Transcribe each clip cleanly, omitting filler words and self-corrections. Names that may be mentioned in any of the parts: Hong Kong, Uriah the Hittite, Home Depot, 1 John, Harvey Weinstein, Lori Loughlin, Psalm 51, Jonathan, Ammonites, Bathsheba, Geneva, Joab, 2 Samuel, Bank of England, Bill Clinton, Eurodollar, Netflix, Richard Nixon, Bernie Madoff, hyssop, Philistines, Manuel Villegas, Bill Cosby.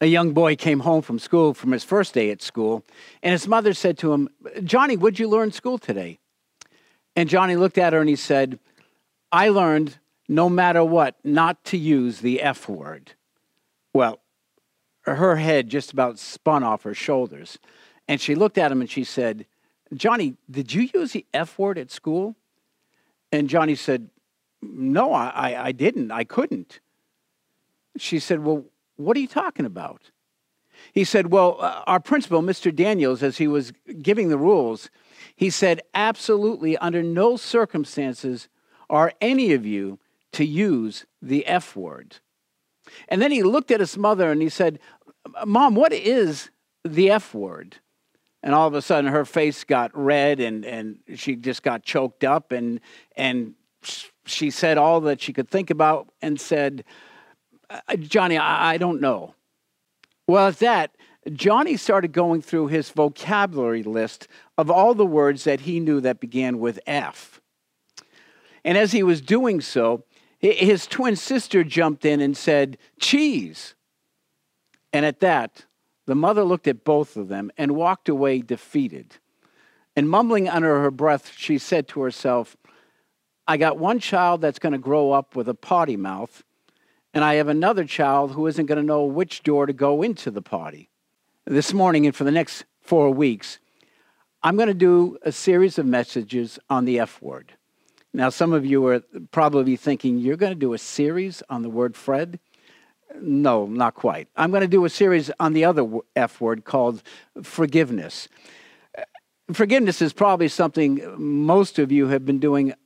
a young boy came home from school, from his first day at school, and his mother said to him, "Johnny, what'd you learn in school today?" And Johnny looked at her and he said, "I learned, no matter what, not to use the F word." Well, her head just about spun off her shoulders. And she looked at him and she said, "Johnny, did you use the F word at school?" And Johnny said, "No, I didn't. I couldn't." She said, "Well, what are you talking about?" He said, "Well, our principal, Mr. Daniels, as he was giving the rules, he said, absolutely under no circumstances are any of you to use the F word." And then he looked at his mother and he said, "Mom, what is the F word?" And all of a sudden her face got red and she just got choked up and she said all that she could think about and said, "Johnny, I don't know." Well, at that, Johnny started going through his vocabulary list of all the words that he knew that began with F. And as he was doing so, his twin sister jumped in and said, "Cheese." And at that, the mother looked at both of them and walked away defeated. And mumbling under her breath, she said to herself, "I got one child that's going to grow up with a potty mouth, and I have another child who isn't going to know which door to go into the potty." This morning and for the next 4 weeks, I'm going to do a series of messages on the F word. Now, some of you are probably thinking, you're going to do a series on the word Fred? No, not quite. I'm going to do a series on the other F word called forgiveness. Forgiveness is probably something most of you have been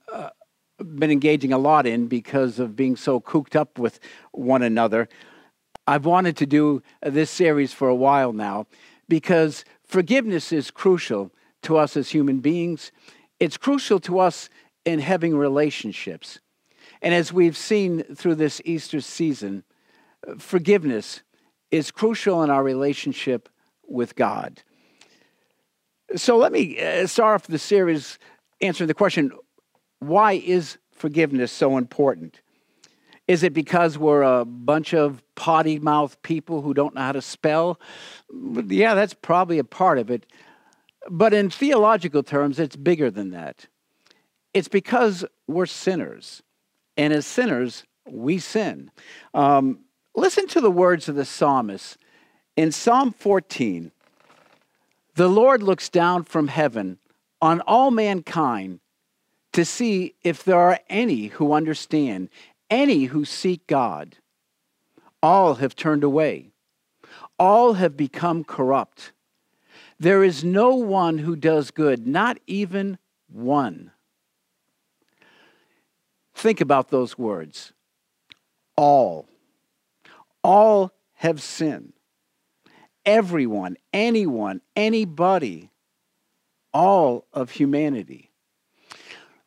engaging a lot in because of being so cooped up with one another. I've wanted to do this series for a while now because forgiveness is crucial to us as human beings. It's crucial to us in having relationships. And as we've seen through this Easter season, forgiveness is crucial in our relationship with God. So let me start off the series answering the question, why is forgiveness so important? Is it because we're a bunch of potty mouth people who don't know how to spell? Yeah, that's probably a part of it. But in theological terms, it's bigger than that. It's because we're sinners, and as sinners, we sin. Listen to the words of the psalmist. In Psalm 14, "The Lord looks down from heaven on all mankind to see if there are any who understand, any who seek God. All have turned away. All have become corrupt. There is no one who does good, not even one." Think about those words. All. All have sinned. Everyone, anyone, anybody. All of humanity.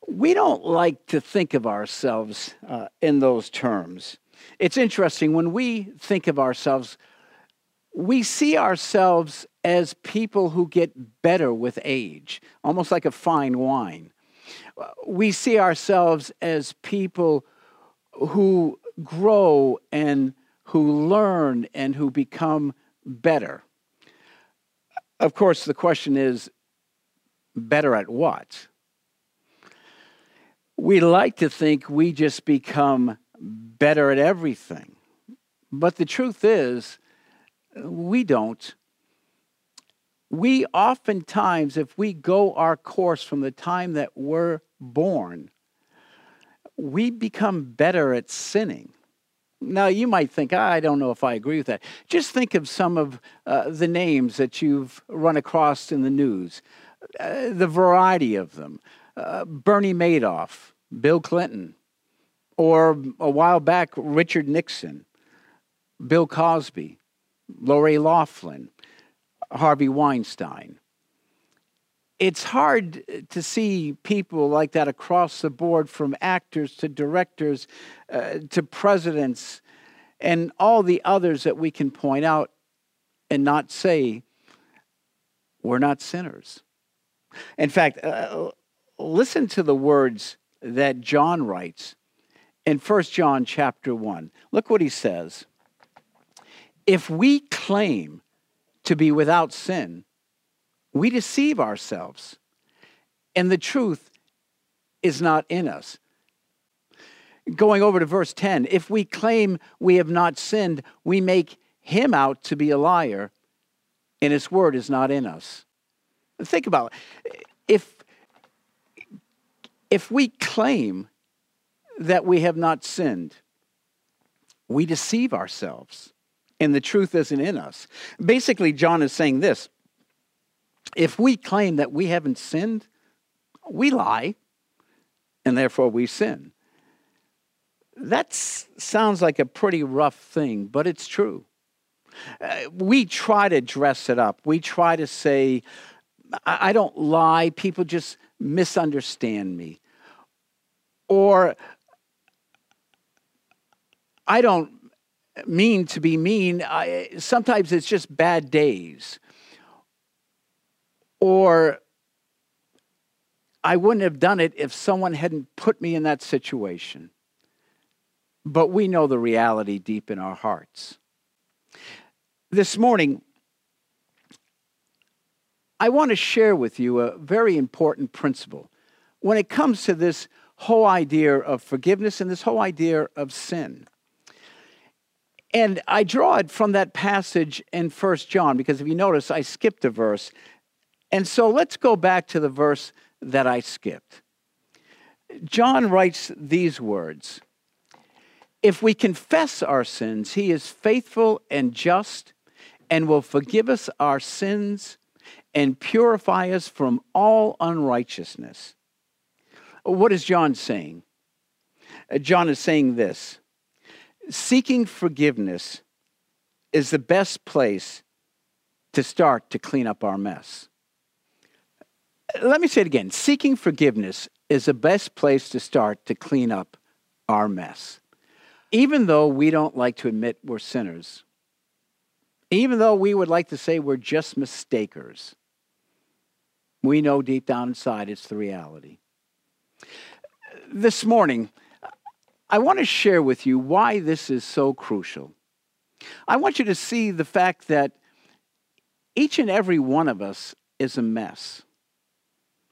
We don't like to think of ourselves in those terms. It's interesting. When we think of ourselves, we see ourselves as people who get better with age, almost like a fine wine. We see ourselves as people who grow and who learn and who become better. Of course, the question is, better at what? We like to think we just become better at everything. But the truth is, we don't. We oftentimes, if we go our course from the time that we're born, we become better at sinning. Now, you might think, I don't know if I agree with that. Just think of some of the names that you've run across in the news, the variety of them. Bernie Madoff, Bill Clinton, or a while back, Richard Nixon, Bill Cosby, Lori Loughlin, Harvey Weinstein. It's hard to see people like that across the board, from actors to directors to presidents and all the others that we can point out and not say we're not sinners. In fact, listen to the words that John writes in 1 John chapter 1. Look what he says. If we claim to be without sin, we deceive ourselves, and the truth is not in us. Going over to verse 10, if we claim we have not sinned, we make him out to be a liar, and his word is not in us. Think about it. If we claim that we have not sinned, we deceive ourselves, and the truth isn't in us. Basically, John is saying this. If we claim that we haven't sinned, we lie, and therefore we sin. That sounds like a pretty rough thing, but it's true. We try to dress it up. We try to say, I don't lie. People just misunderstand me. Or, I don't mean to be mean. Sometimes it's just bad days. Or, I wouldn't have done it if someone hadn't put me in that situation. But we know the reality deep in our hearts. This morning, I want to share with you a very important principle when it comes to this whole idea of forgiveness and this whole idea of sin. And I draw it from that passage in 1 John, because if you notice, I skipped a verse. And so let's go back to the verse that I skipped. John writes these words, "If we confess our sins, he is faithful and just and will forgive us our sins and purify us from all unrighteousness." What is John saying? John is saying this: seeking forgiveness is the best place to start to clean up our mess. Let me say it again. Seeking forgiveness is the best place to start to clean up our mess. Even though we don't like to admit we're sinners, even though we would like to say we're just mistakers, we know deep down inside it's the reality. This morning, I want to share with you why this is so crucial. I want you to see the fact that each and every one of us is a mess.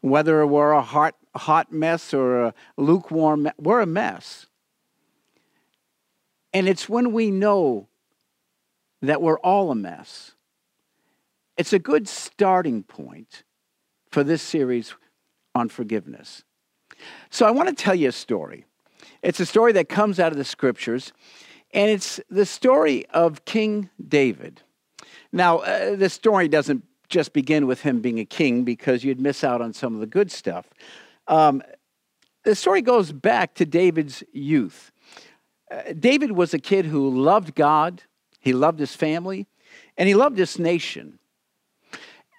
Whether we're a hot mess or a lukewarm mess, we're a mess. And it's when we know that we're all a mess. It's a good starting point for this series on forgiveness. So I want to tell you a story. It's a story that comes out of the scriptures, and it's the story of King David. Now, this story doesn't just begin with him being a king, because you'd miss out on some of the good stuff. The story goes back to David's youth. David was a kid who loved God, he loved his family, and he loved his nation.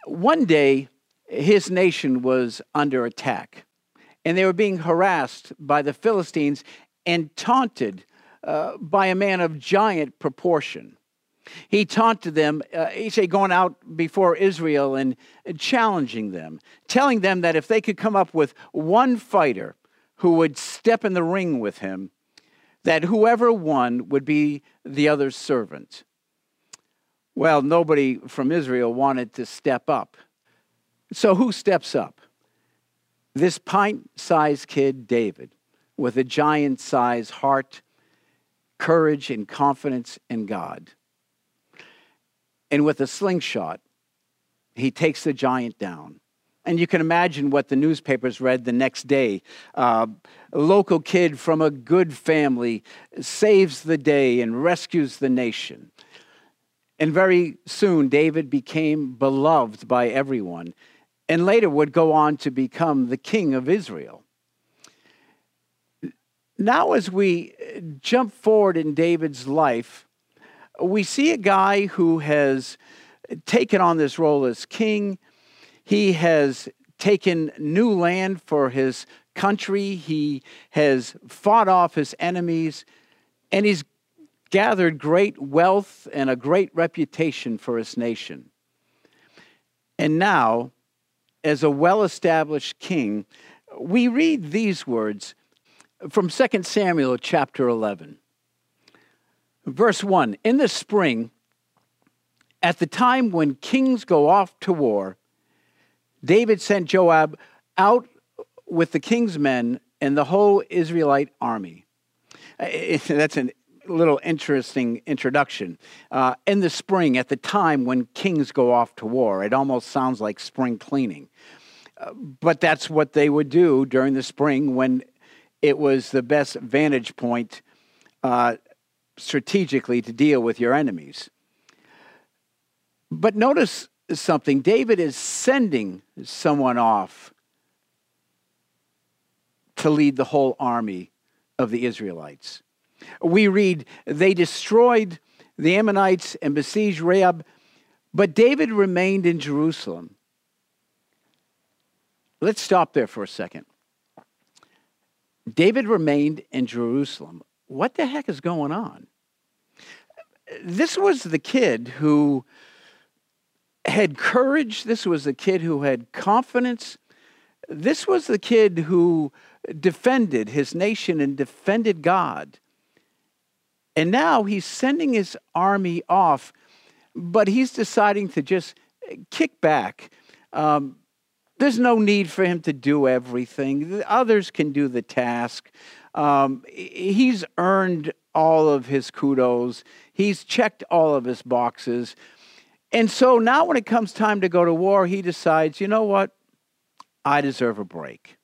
One day, his nation was under attack, and they were being harassed by the Philistines and taunted by a man of giant proportion. He taunted them, going out before Israel and challenging them, telling them that if they could come up with one fighter who would step in the ring with him, that whoever won would be the other's servant. Well, nobody from Israel wanted to step up. So who steps up? This pint-sized kid, David, with a giant-sized heart, courage, and confidence in God. And with a slingshot, he takes the giant down. And you can imagine what the newspapers read the next day. A local kid from a good family saves the day and rescues the nation. And very soon, David became beloved by everyone, and later would go on to become the king of Israel. Now, as we jump forward in David's life, we see a guy who has taken on this role as king. He has taken new land for his country. He has fought off his enemies, and he's gathered great wealth and a great reputation for his nation. And now, as a well-established king, we read these words from 2 Samuel chapter 11. Verse 1, "In the spring, At the time when kings go off to war, David sent Joab out with the king's men and the whole Israelite army. That's a little interesting introduction. In the spring, at the time when kings go off to war, it almost sounds like spring cleaning. But that's what they would do during the spring when it was the best vantage point strategically to deal with your enemies. But notice something. David is sending someone off to lead the whole army of the Israelites. We read, they destroyed the Ammonites and besieged Rahab, but David remained in Jerusalem. Let's stop there for a second. David remained in Jerusalem. What the heck is going on? This was the kid who had courage. This was the kid who had confidence. This was the kid who defended his nation and defended God. And now he's sending his army off, but he's deciding to just kick back. There's no need for him to do everything. Others can do the task. He's earned all of his kudos. He's checked all of his boxes. And so now when it comes time to go to war, he decides, you know what? I deserve a break.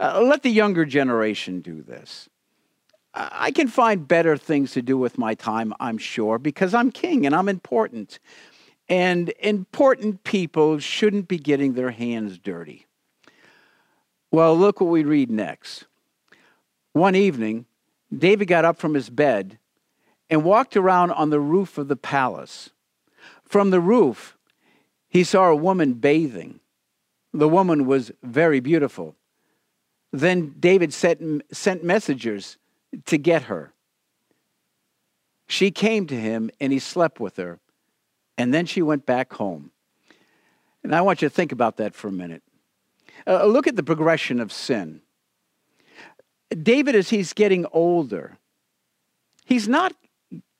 Let the younger generation do this. I can find better things to do with my time, I'm sure, because I'm king and I'm important. And important people shouldn't be getting their hands dirty. Well, look what we read next. One evening, David got up from his bed and walked around on the roof of the palace. From the roof, he saw a woman bathing. The woman was very beautiful. Then David sent messengers to get her. She came to him and he slept with her. And then she went back home. And I want you to think about that for a minute. Look at the progression of sin. David, as he's getting older, he's not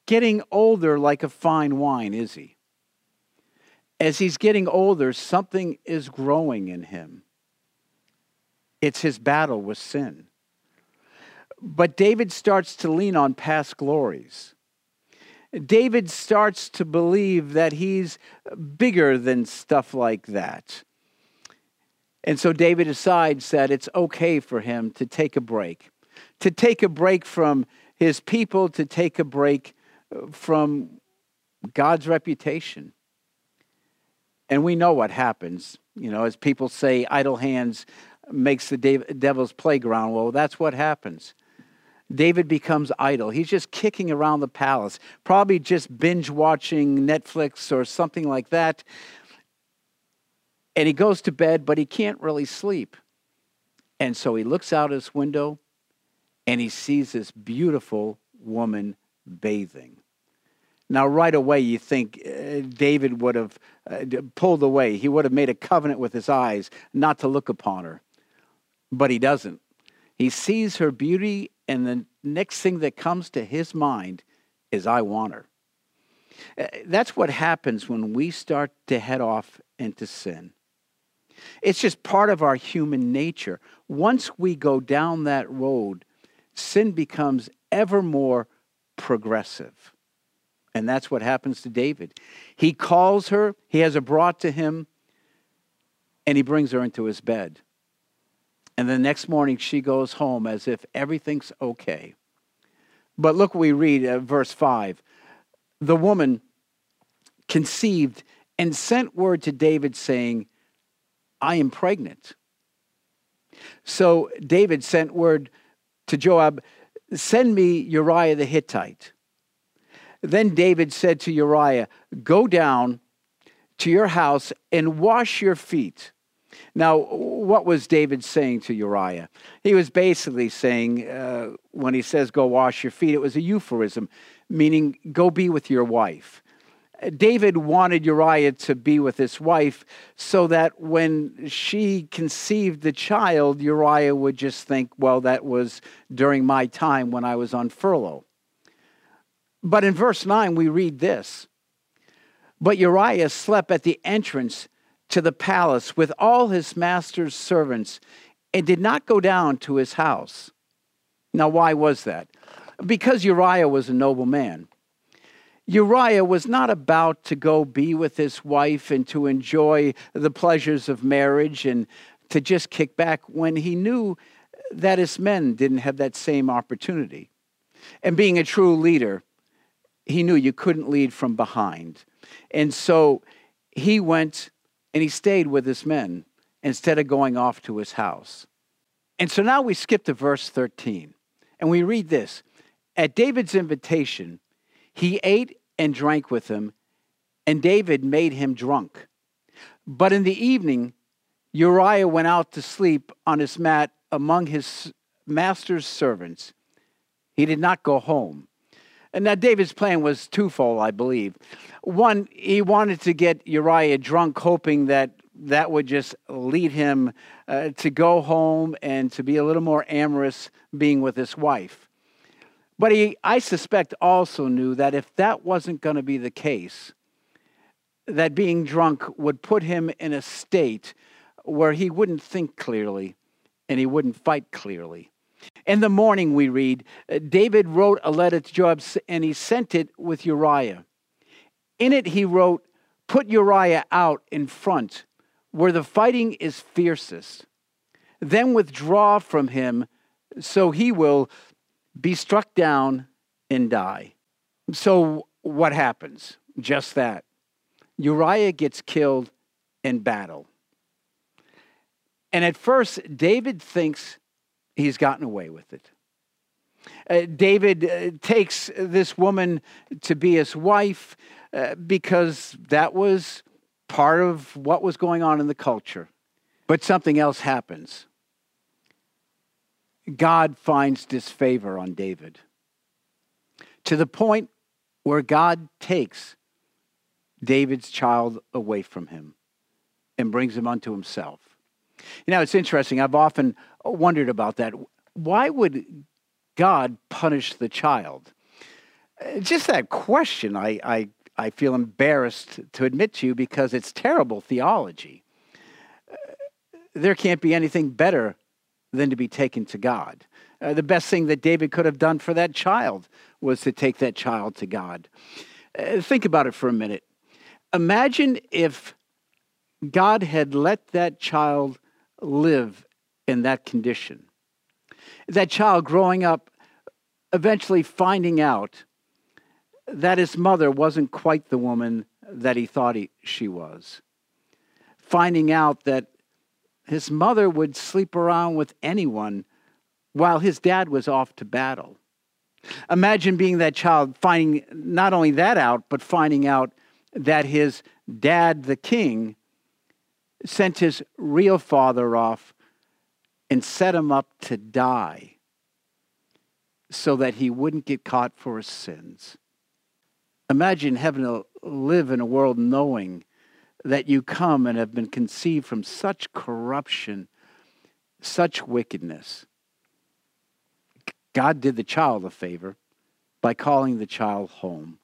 getting older like a fine wine, is he? As he's getting older, something is growing in him. It's his battle with sin. But David starts to lean on past glories. David starts to believe that he's bigger than stuff like that. And so David decides that it's okay for him to take a break from his people, to take a break from God's reputation. And we know what happens. You know, as people say, idle hands makes the devil's playground. Well, that's what happens. David becomes idle. He's just kicking around the palace, probably just binge watching Netflix or something like that. And he goes to bed, but he can't really sleep. And so he looks out his window and he sees this beautiful woman bathing. Now, right away, you think David would have pulled away. He would have made a covenant with his eyes not to look upon her. But he doesn't. He sees her beauty, and the next thing that comes to his mind is, I want her. That's what happens when we start to head off into sin. It's just part of our human nature. Once we go down that road, sin becomes ever more progressive. And that's what happens to David. He calls her, he has her brought to him, and he brings her into his bed. And the next morning, she goes home as if everything's okay. But look what we read at verse 5. The woman conceived and sent word to David saying, I am pregnant. So David sent word to Joab, send me Uriah the Hittite. Then David said to Uriah, go down to your house and wash your feet. Now, what was David saying to Uriah? He was basically saying, when he says, go wash your feet, it was a euphemism, meaning go be with your wife. David wanted Uriah to be with his wife so that when she conceived the child, Uriah would just think, well, that was during my time when I was on furlough. But in verse 9, we read this. But Uriah slept at the entrance to the palace with all his master's servants and did not go down to his house. Now, why was that? Because Uriah was a noble man. Uriah was not about to go be with his wife and to enjoy the pleasures of marriage and to just kick back when he knew that his men didn't have that same opportunity. And being a true leader, he knew you couldn't lead from behind. And so he went and he stayed with his men instead of going off to his house. And so now we skip to verse 13 and we read this. At David's invitation, he ate and drank with him, and David made him drunk. But in the evening, Uriah went out to sleep on his mat among his master's servants. He did not go home. And now David's plan was twofold, I believe. One, he wanted to get Uriah drunk, hoping that would just lead him to go home and to be a little more amorous being with his wife. But he, I suspect, also knew that if that wasn't going to be the case, that being drunk would put him in a state where he wouldn't think clearly and he wouldn't fight clearly. In the morning, we read, David wrote a letter to Joab and he sent it with Uriah. In it, he wrote, "Put Uriah out in front where the fighting is fiercest. Then withdraw from him so he will be struck down and die." So what happens? Just that. Uriah gets killed in battle. And at first, David thinks he's gotten away with it. David takes this woman to be his wife because that was part of what was going on in the culture. But something else happens. God finds disfavor on David to the point where God takes David's child away from him and brings him unto himself. You know, it's interesting. I've often wondered about that. Why would God punish the child? Just that question, I feel embarrassed to admit to you because it's terrible theology. There can't be anything better than to be taken to God. The best thing that David could have done for that child was to take that child to God. Think about it for a minute. Imagine if God had let that child live in that condition. That child growing up, eventually finding out that his mother wasn't quite the woman that he thought she was. Finding out that his mother would sleep around with anyone while his dad was off to battle. Imagine being that child, finding not only that out, but finding out that his dad, the king, sent his real father off and set him up to die so that he wouldn't get caught for his sins. Imagine having to live in a world knowing that you come and have been conceived from such corruption, such wickedness. God did the child a favor by calling the child home.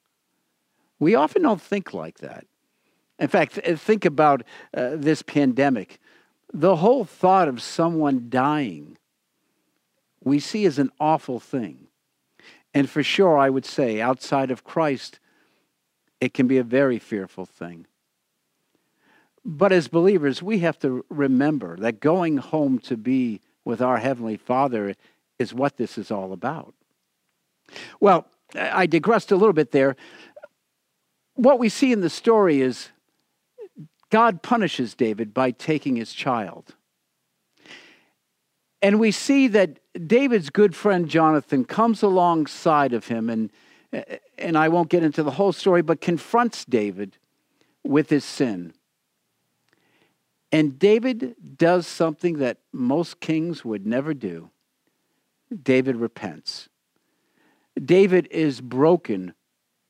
We often don't think like that. In fact, think about this pandemic. The whole thought of someone dying we see as an awful thing. And for sure, I would say, outside of Christ, it can be a very fearful thing. But as believers, we have to remember that going home to be with our Heavenly Father is what this is all about. Well, I digressed a little bit there. What we see in the story is God punishes David by taking his child. And we see that David's good friend Jonathan comes alongside of him and I won't get into the whole story, but confronts David with his sin. And David does something that most kings would never do. David repents. David is broken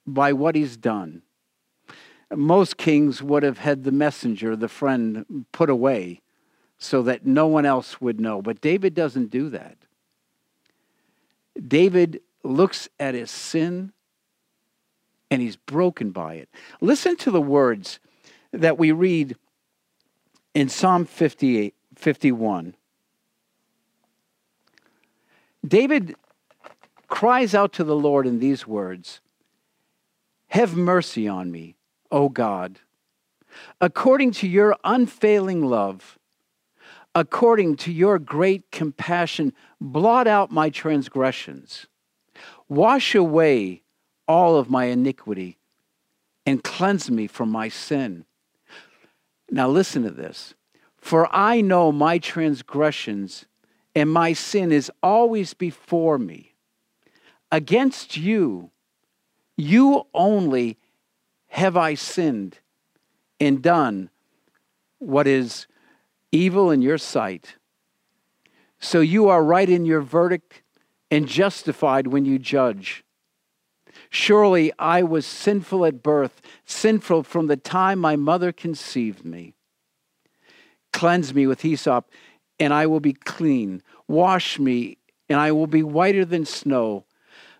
by what he's done. Most kings would have had the messenger, the friend, put away so that no one else would know. But David doesn't do that. David looks at his sin and he's broken by it. Listen to the words that we read in Psalm 51. David cries out to the Lord in these words, "Have mercy on me, O God, according to your unfailing love, according to your great compassion, blot out my transgressions. Wash away all of my iniquity and cleanse me from my sin." Now listen to this. "For I know my transgressions and my sin is always before me. Against you, you only have I sinned and done what is evil in your sight. So you are right in your verdict and justified when you judge. Surely I was sinful at birth, sinful from the time my mother conceived me. Cleanse me with hyssop, and I will be clean. Wash me, and I will be whiter than snow.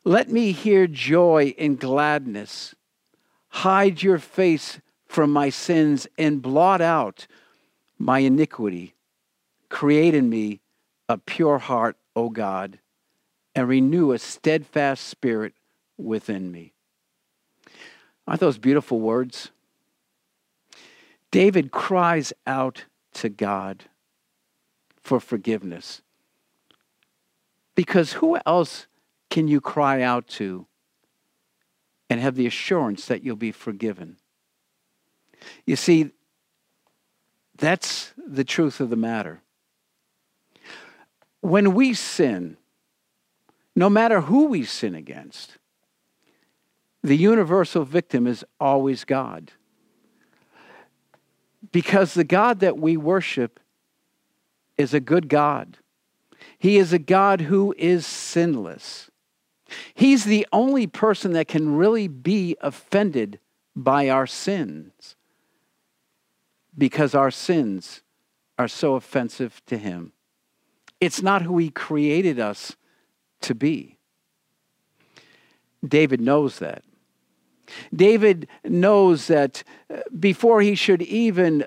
Let me hear joy and gladness. Hide your face from my sins and blot out my iniquity. Create in me a pure heart, O God, and renew a steadfast spirit within me." Aren't those beautiful words? David cries out to God for forgiveness. Because who else can you cry out to and have the assurance that you'll be forgiven? You see, that's the truth of the matter. When we sin, no matter who we sin against, the universal victim is always God. Because the God that we worship is a good God. He is a God who is sinless. He's the only person that can really be offended by our sins, because our sins are so offensive to him. It's not who he created us to be. David knows that. David knows that before he should even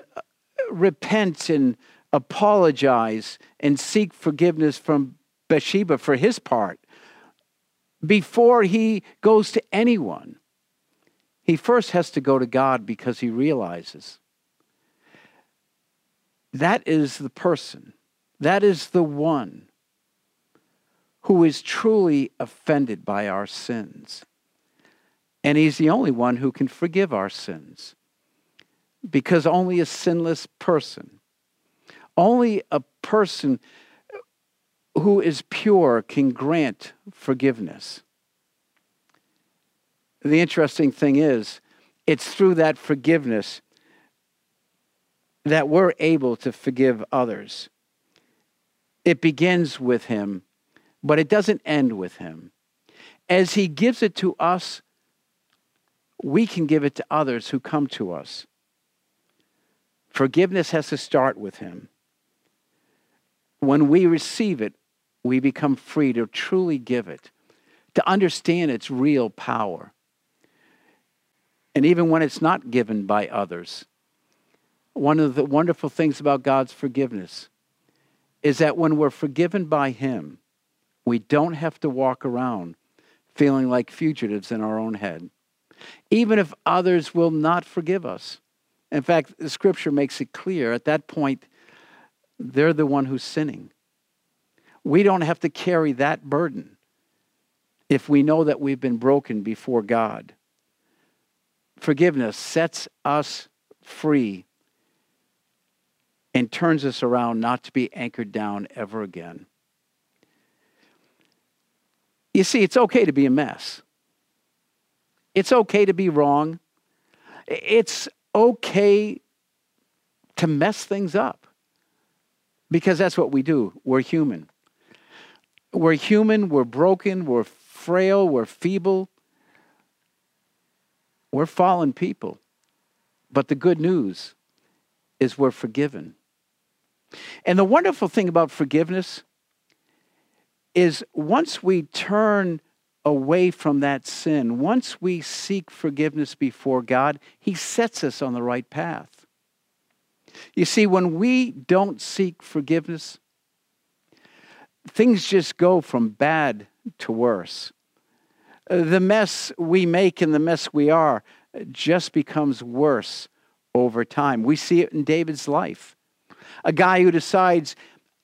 repent and apologize and seek forgiveness from Bathsheba for his part, before he goes to anyone, he first has to go to God, because he realizes that is the person, that is the one who is truly offended by our sins. And he's the only one who can forgive our sins, because only a sinless person, only a person who is pure can grant forgiveness. The interesting thing is, it's through that forgiveness that we're able to forgive others. It begins with him, but it doesn't end with him. As he gives it to us, we can give it to others who come to us. Forgiveness has to start with him. When we receive it, we become free to truly give it, to understand its real power. And even when it's not given by others, one of the wonderful things about God's forgiveness is that when we're forgiven by him, we don't have to walk around feeling like fugitives in our own head, even if others will not forgive us. In fact, the scripture makes it clear, at that point, they're the one who's sinning. We don't have to carry that burden if we know that we've been broken before God. Forgiveness sets us free and turns us around, not to be anchored down ever again. You see, it's okay to be a mess. It's okay to be wrong. It's okay to mess things up, because that's what we do. We're human. We're human, we're broken, we're frail, we're feeble. We're fallen people. But the good news is we're forgiven. And the wonderful thing about forgiveness is once we turn away from that sin. Once we seek forgiveness before God, He sets us on the right path. You see, when we don't seek forgiveness, things just go from bad to worse. The mess we make and the mess we are just becomes worse over time. We see it in David's life. A guy who decides,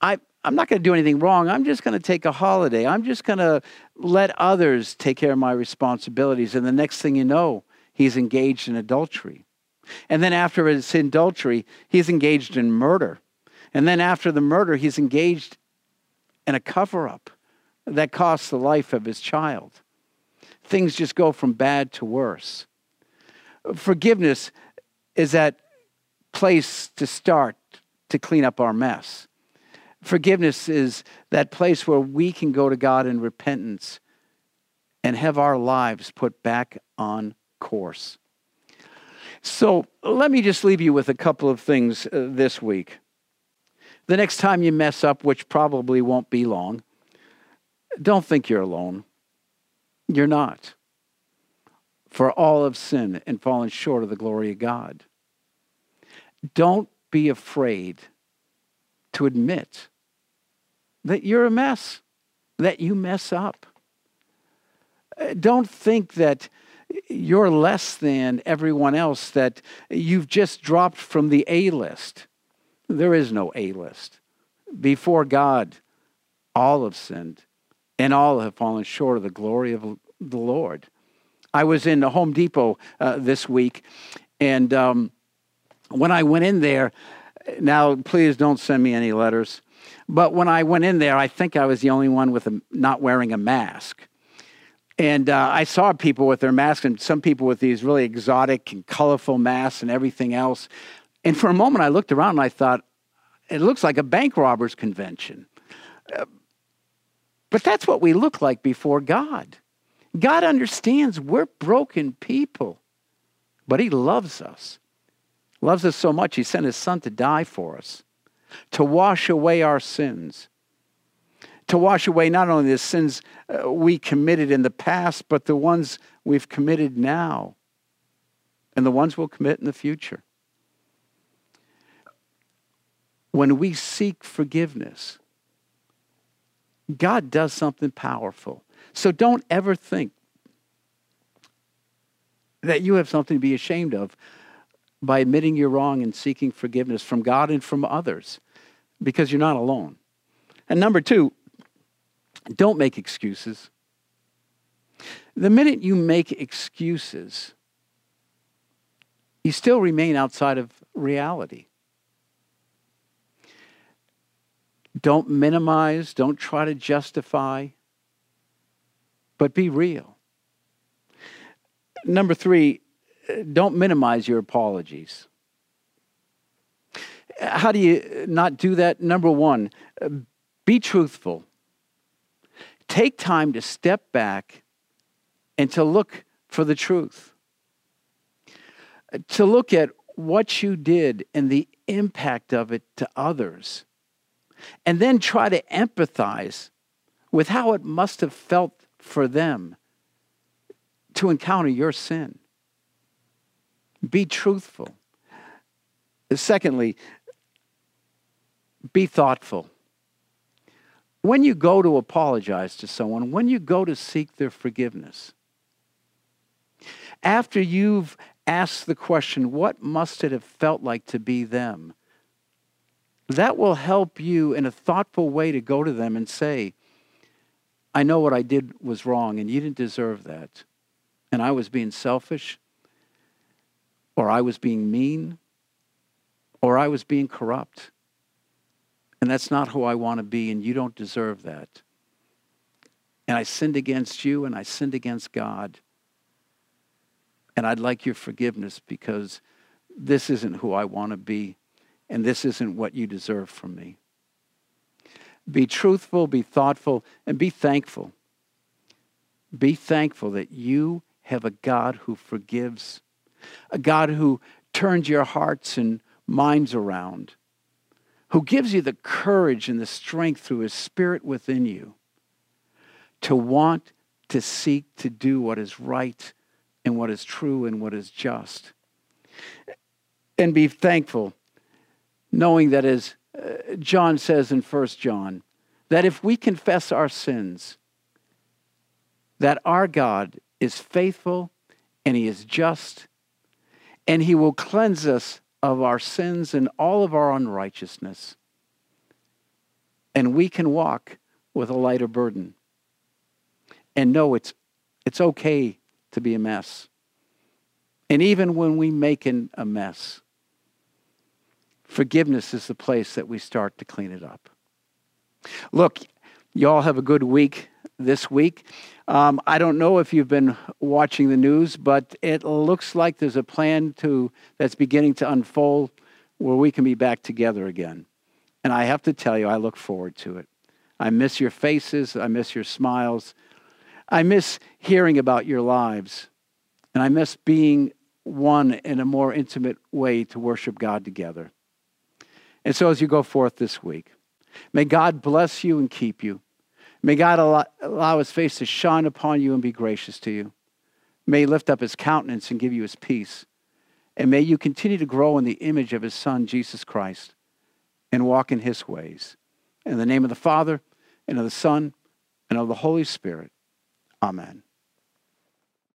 I'm not going to do anything wrong. I'm just going to take a holiday. I'm just going to let others take care of my responsibilities. And the next thing you know, he's engaged in adultery. And then after his adultery, he's engaged in murder. And then after the murder, he's engaged in a cover-up that costs the life of his child. Things just go from bad to worse. Forgiveness is that place to start to clean up our mess. Forgiveness is that place where we can go to God in repentance and have our lives put back on course. So let me just leave you with a couple of things this week. The next time you mess up, which probably won't be long, don't think you're alone. You're not. For all have sinned and fallen short of the glory of God. Don't be afraid to admit that you're a mess, that you mess up. Don't think that you're less than everyone else, that you've just dropped from the A-list. There is no A-list. Before God, all have sinned, and all have fallen short of the glory of the Lord. I was in the Home Depot this week, and when I went in there, now, please don't send me any letters. But when I went in there, I think I was the only one with not wearing a mask. And I saw people with their masks and some people with these really exotic and colorful masks and everything else. And for a moment, I looked around and I thought, it looks like a bank robbers convention. But that's what we look like before God. God understands we're broken people, but He loves us. Loves us so much, He sent His Son to die for us, to wash away our sins, to wash away not only the sins we committed in the past, but the ones we've committed now and the ones we'll commit in the future. When we seek forgiveness, God does something powerful. So don't ever think that you have something to be ashamed of by admitting you're wrong and seeking forgiveness from God and from others, because you're not alone. And number two, don't make excuses. The minute you make excuses, you still remain outside of reality. Don't minimize, don't try to justify, but be real. Number three, don't minimize your apologies. How do you not do that? Number one, be truthful. Take time to step back and to look for the truth. To look at what you did and the impact of it to others. And then try to empathize with how it must have felt for them to encounter your sin. Be truthful. Secondly, be thoughtful. When you go to apologize to someone, when you go to seek their forgiveness, after you've asked the question, what must it have felt like to be them? That will help you in a thoughtful way to go to them and say, I know what I did was wrong and you didn't deserve that. And I was being selfish. Or I was being mean, or I was being corrupt. And that's not who I want to be, and you don't deserve that. And I sinned against you, and I sinned against God. And I'd like your forgiveness because this isn't who I want to be, and this isn't what you deserve from me. Be truthful, be thoughtful, and be thankful. Be thankful that you have a God who forgives, a God who turns your hearts and minds around, who gives you the courage and the strength through His Spirit within you to want to seek to do what is right and what is true and what is just. And be thankful, knowing that, as John says in 1 John, that if we confess our sins, that our God is faithful and he is just, and he will cleanse us of our sins and all of our unrighteousness. And we can walk with a lighter burden and know it's okay to be a mess. And even when we make a mess, forgiveness is the place that we start to clean it up. Look, y'all have a good week this week. I don't know if you've been watching the news, but it looks like there's a plan that's beginning to unfold where we can be back together again. And I have to tell you, I look forward to it. I miss your faces. I miss your smiles. I miss hearing about your lives. And I miss being one in a more intimate way to worship God together. And so as you go forth this week, may God bless you and keep you. May God allow his face to shine upon you and be gracious to you. May he lift up his countenance and give you his peace. And may you continue to grow in the image of his Son, Jesus Christ, and walk in his ways. In the name of the Father, and of the Son, and of the Holy Spirit. Amen.